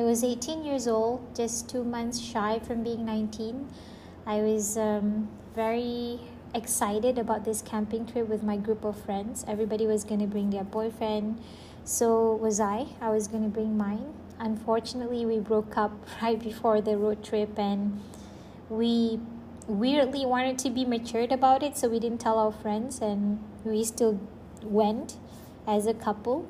I was 18 years old, just 2 months shy from being 19. I was very excited about this camping trip with my group of friends. Everybody was going to bring their boyfriend, so was I. I was going to bring mine. Unfortunately, we broke up right before the road trip, and we weirdly wanted to be matured about it, so we didn't tell our friends, and we still went as a couple.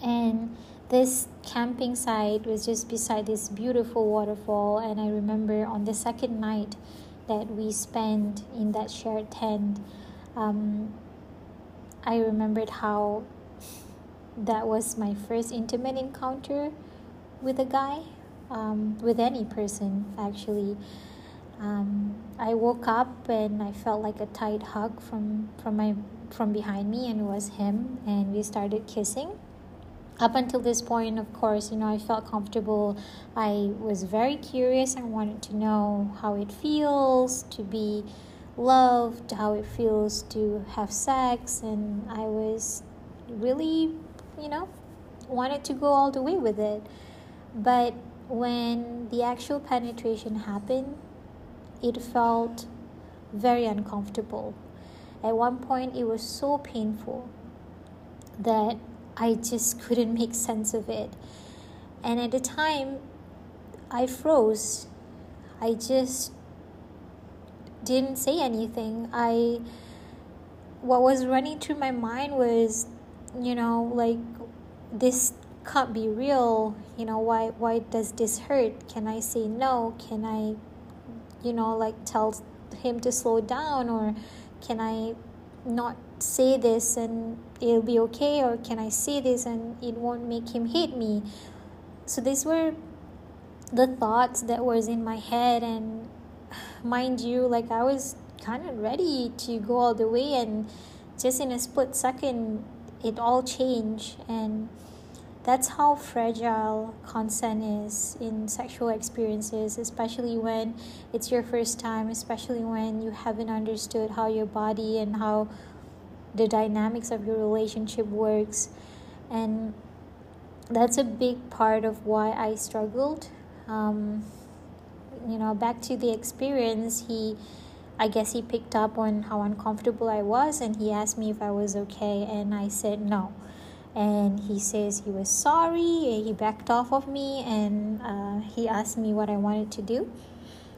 And this camping site was just beside this beautiful waterfall, and I remember on the second night that we spent in that shared tent, I remembered how that was my first intimate encounter with a guy, with any person actually. I woke up and I felt like a tight hug from behind me, and it was him, and we started kissing. Up until this point, of course, you know, I felt comfortable. I was very curious. I wanted to know how it feels to be loved, how it feels to have sex, and I was really, you know, wanted to go all the way with it. But when the actual penetration happened, it felt very uncomfortable. At one point, it was so painful that I just couldn't make sense of it. And at the time, I froze. I just didn't say anything. What was running through my mind was, you know, like, this can't be real. You know, why does this hurt? Can I say no? Can I, you know, like, tell him to slow down? Or can I not say this and it'll be okay? Or can I say this and it won't make him hate me? So these were the thoughts that was in my head. And mind you, like, I was kind of ready to go all the way, and just in a split second it all changed. And that's how fragile consent is in sexual experiences, especially when it's your first time, especially when you haven't understood how your body and how the dynamics of your relationship works. And that's a big part of why I struggled. You know, back to the experience, I guess he picked up on how uncomfortable I was, and he asked me if I was okay, and I said no. And he says he was sorry, he backed off of me, and he asked me what I wanted to do.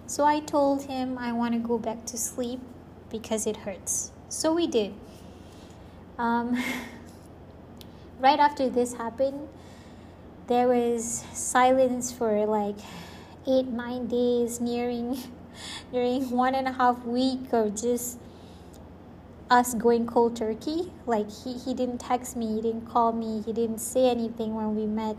So I told him I want to go back to sleep because it hurts. So we did. Right after this happened, there was silence for like 8-9 days, nearing 1.5 weeks of just us going cold turkey. Like, he didn't text me, he didn't call me, he didn't say anything when we met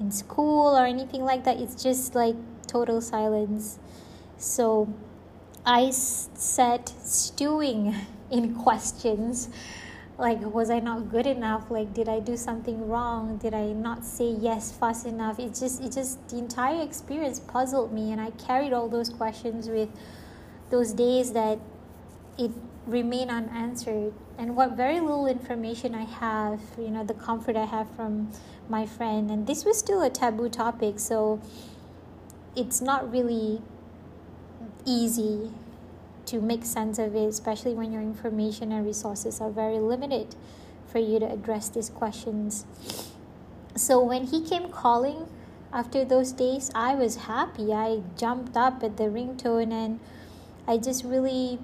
in school or anything like that. It's just like total silence. So I sat stewing in questions, like, was I not good enough? Like, did I do something wrong? Did I not say yes fast enough? It just the entire experience puzzled me, and I carried all those questions with those days that it remained unanswered. And what very little information I have, you know, the comfort I have from my friend, and this was still a taboo topic, so it's not really easy to make sense of it, especially when your information and resources are very limited for you to address these questions. So when he came calling after those days, I was happy. I jumped up at the ringtone, and I just really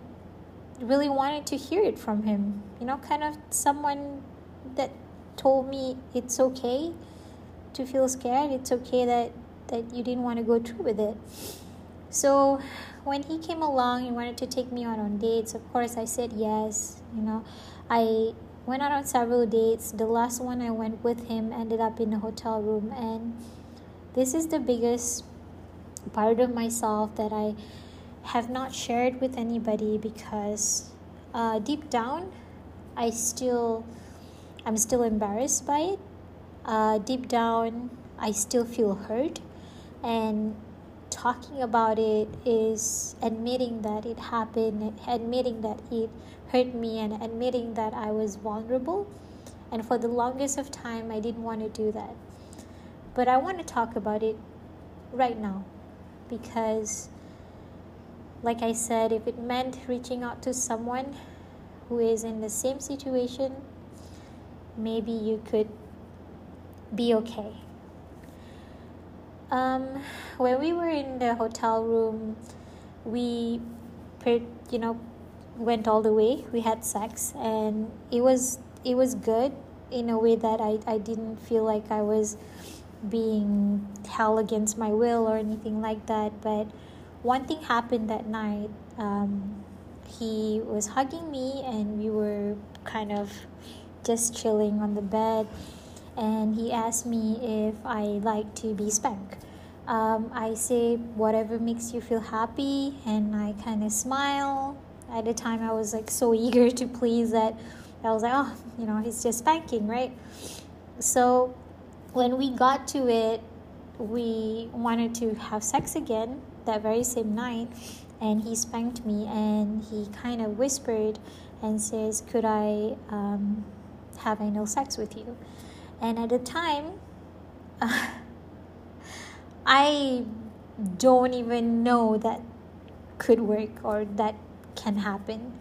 wanted to hear it from him, you know, kind of someone that told me it's okay to feel scared, it's okay that you didn't want to go through with it. So when he came along, he wanted to take me out on dates. Of course, I said yes. You know, I went out on several dates. The last one I went with him ended up in a hotel room, and this is the biggest part of myself that I have not shared with anybody, because deep down I'm still embarrassed by it. Deep down I still feel hurt, and talking about it is admitting that it happened, admitting that it hurt me, and admitting that I was vulnerable. And for the longest of time I didn't want to do that. but I want to talk about it right now, because like I said, if it meant reaching out to someone who is in the same situation, maybe you could be okay. When we were in the hotel room, we went all the way. We had sex, and it was good in a way that I didn't feel like I was being held against my will or anything like that. But one thing happened that night. He was hugging me, and we were kind of just chilling on the bed, and he asked me if I like to be spanked. I say whatever makes you feel happy, and I kind of smile. At the time, I was like so eager to please that I was like, oh, he's just spanking, right? So when we got to it, we wanted to have sex again that very same night, and he spanked me, and he kind of whispered and says, could I have anal sex with you? And at the time, I don't even know that could work or that can happen.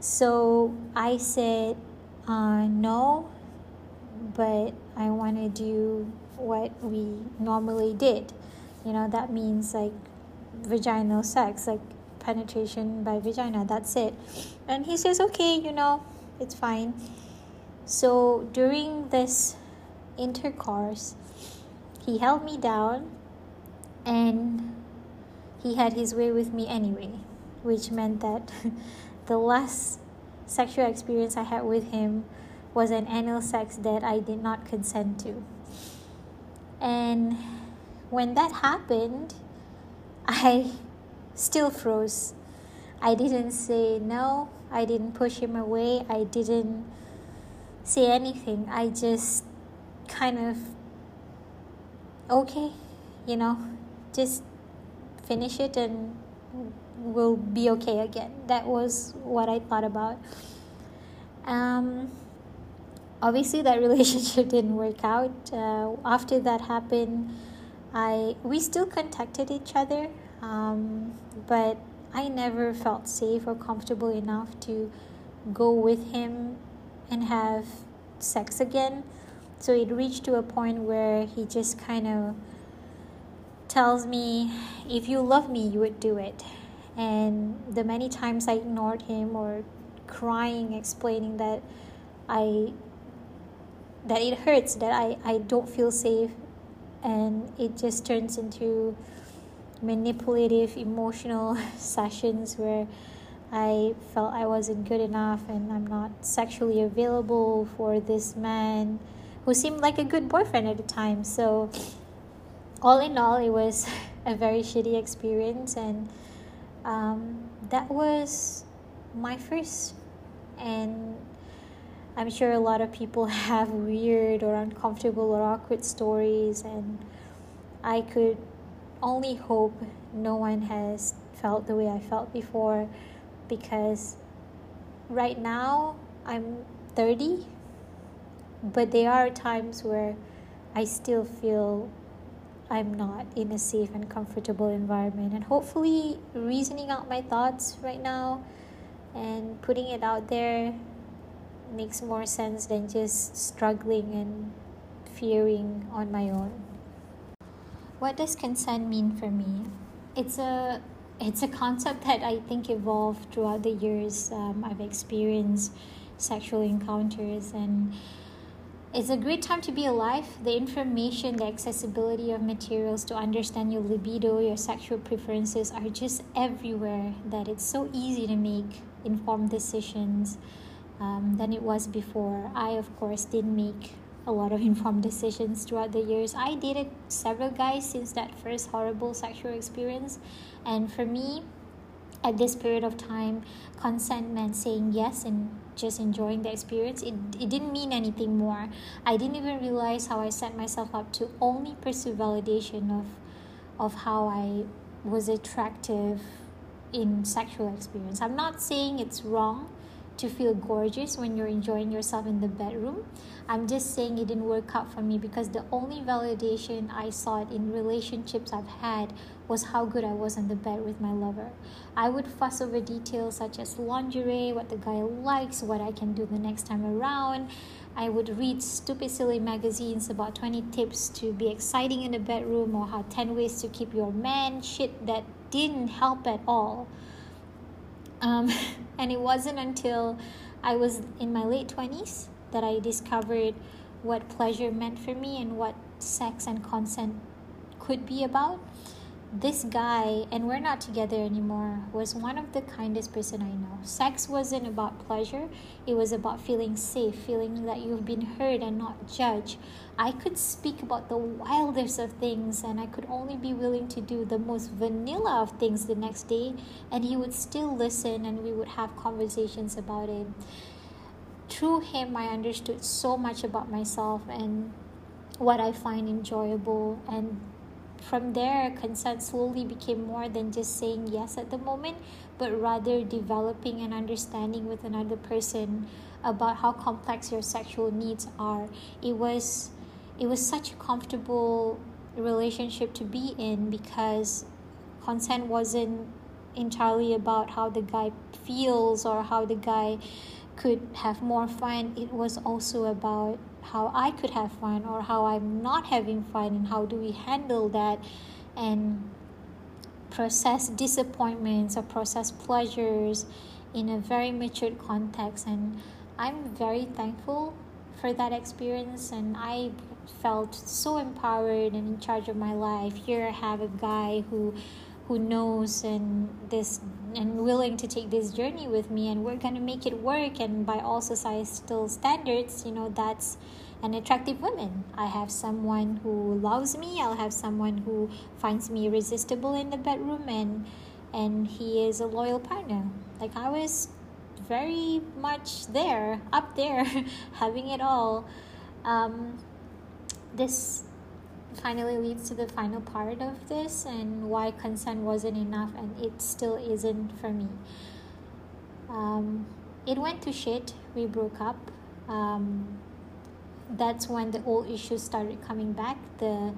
So I said, no, but I want to do what we normally did. That means like vaginal sex, like penetration by vagina, that's it. And he says, okay, it's fine. So during this intercourse, he held me down, and he had his way with me anyway, which meant that the last sexual experience I had with him was an anal sex that I did not consent to. And when that happened, I still froze. I didn't say no, I didn't push him away, I didn't say anything. I just kind of, okay, just finish it and we'll be okay again. That was what I thought about. Obviously, that relationship didn't work out. After that happened, we still contacted each other, but I never felt safe or comfortable enough to go with him and have sex again. So it reached to a point where he just kind of tells me, if you love me, you would do it. And the many times I ignored him or crying, explaining that that it hurts, that I don't feel safe, and it just turns into manipulative, emotional sessions where I felt I wasn't good enough and I'm not sexually available for this man who seemed like a good boyfriend at the time. So all in all, it was a very shitty experience, and that was my first. And I'm sure a lot of people have weird or uncomfortable or awkward stories, and I could only hope no one has felt the way I felt before, because right now I'm 30, but there are times where I still feel I'm not in a safe and comfortable environment. And hopefully reasoning out my thoughts right now and putting it out there makes more sense than just struggling and fearing on my own. What does consent mean for me? It's a concept that I think evolved throughout the years. I've experienced sexual encounters, and it's a great time to be alive. The information, the accessibility of materials to understand your libido, your sexual preferences are just everywhere, that it's so easy to make informed decisions than it was before. I, of course, didn't make a lot of informed decisions throughout the years. I dated several guys since that first horrible sexual experience, and for me, at this period of time, consent meant saying yes and just enjoying the experience. It didn't mean anything more. I didn't even realize how I set myself up to only pursue validation of how I was attractive in sexual experience. I'm not saying it's wrong to feel gorgeous when you're enjoying yourself in the bedroom. I'm just saying it didn't work out for me because the only validation I saw it in relationships I've had was how good I was in the bed with my lover. I would fuss over details such as lingerie, what the guy likes, what I can do the next time around. I would read stupid silly magazines about 20 tips to be exciting in the bedroom or how 10 ways to keep your man, shit that didn't help at all. And it wasn't until I was in my late 20s that I discovered what pleasure meant for me and what sex and consent could be about. This guy, and we're not together anymore, was one of the kindest person I know. Sex wasn't about pleasure. It was about feeling safe, feeling that you've been heard and not judged. I could speak about the wildest of things, and I could only be willing to do the most vanilla of things the next day, and he would still listen, and we would have conversations about it. Through him, I understood so much about myself and what I find enjoyable, and from there, consent slowly became more than just saying yes at the moment, but rather developing an understanding with another person about how complex your sexual needs are. It was such a comfortable relationship to be in because consent wasn't entirely about how the guy feels or how the guy could have more fun. It was also about how I could have fun or how I'm not having fun and how do we handle that and process disappointments or process pleasures in a very matured context. And I'm very thankful for that experience, and I felt so empowered and in charge of my life. Here I have a guy who knows and willing to take this journey with me, and we're going to make it work, and by all societal standards, you know, that's an attractive woman. I have someone who loves me, I'll have someone who finds me irresistible in the bedroom, and he is a loyal partner. Like, I was very much there, up there, having it all. This finally leads to the final part of this and why consent wasn't enough and it still isn't for me. It went to shit. We broke up. That's when the old issues started coming back. The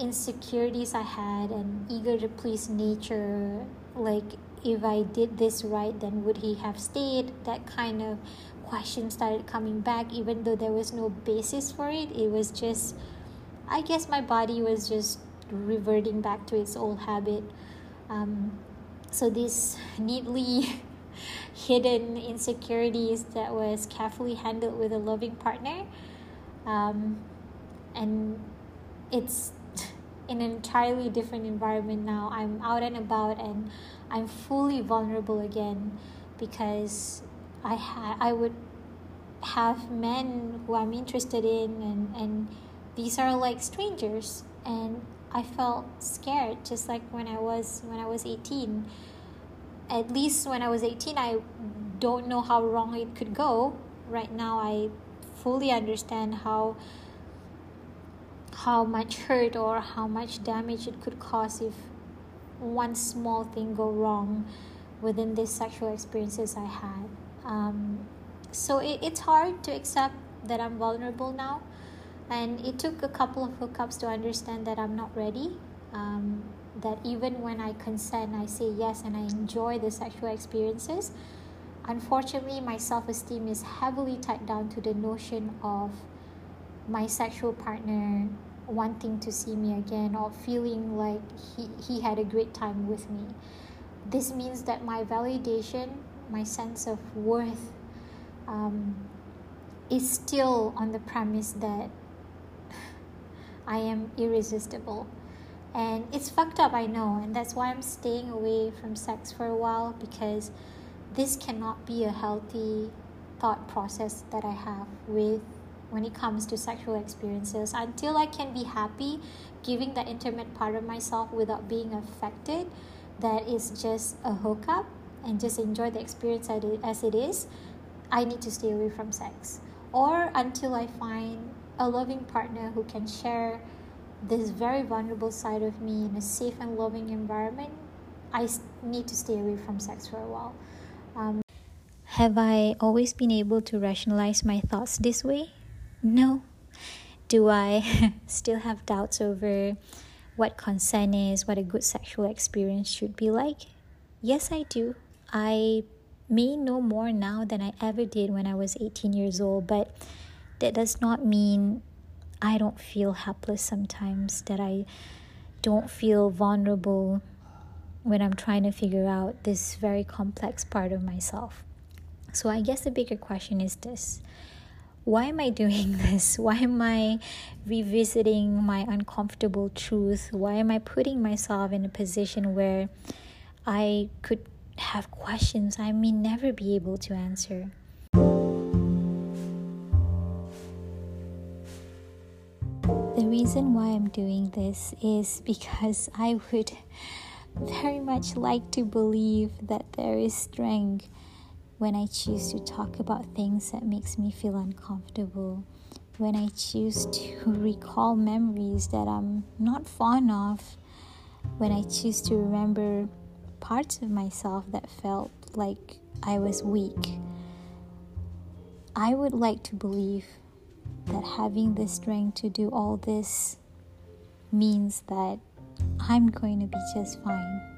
insecurities I had and eager to please nature, like if I did this right, then would he have stayed? That kind of question started coming back, even though there was no basis for it. It was just, I guess my body was just reverting back to its old habit. So these neatly hidden insecurities that was carefully handled with a loving partner. And it's in an entirely different environment now. I'm out and about and I'm fully vulnerable again because I would have men who I'm interested in and these are like strangers, and I felt scared, just like when I was 18. At least when I was 18, I don't know how wrong it could go. Right now, I fully understand how much hurt or how much damage it could cause if one small thing go wrong within these sexual experiences I had. So it's hard to accept that I'm vulnerable now. And it took a couple of hookups to understand that I'm not ready. That even when I consent, I say yes, and I enjoy the sexual experiences. Unfortunately, my self-esteem is heavily tied down to the notion of my sexual partner wanting to see me again or feeling like he had a great time with me. This means that my validation, my sense of worth, is still on the premise that I am irresistible. And it's fucked up, I know, and that's why I'm staying away from sex for a while, because this cannot be a healthy thought process that I have with when it comes to sexual experiences. Until I can be happy giving that intimate part of myself without being affected, that is just a hookup and just enjoy the experience as it is, I need to stay away from sex. Or until I find a loving partner who can share this very vulnerable side of me in a safe and loving environment, I need to stay away from sex for a while. Have I always been able to rationalize my thoughts this way? No. Do I still have doubts over what consent is, what a good sexual experience should be like? Yes, I do. I may know more now than I ever did when I was 18 years old, but that does not mean I don't feel helpless sometimes, that I don't feel vulnerable when I'm trying to figure out this very complex part of myself. So I guess the bigger question is this. Why am I doing this? Why am I revisiting my uncomfortable truth? Why am I putting myself in a position where I could have questions I may never be able to answer? The reason why I'm doing this is because I would very much like to believe that there is strength when I choose to talk about things that makes me feel uncomfortable, when I choose to recall memories that I'm not fond of, when I choose to remember parts of myself that felt like I was weak. I would like to believe that having the strength to do all this means that I'm going to be just fine.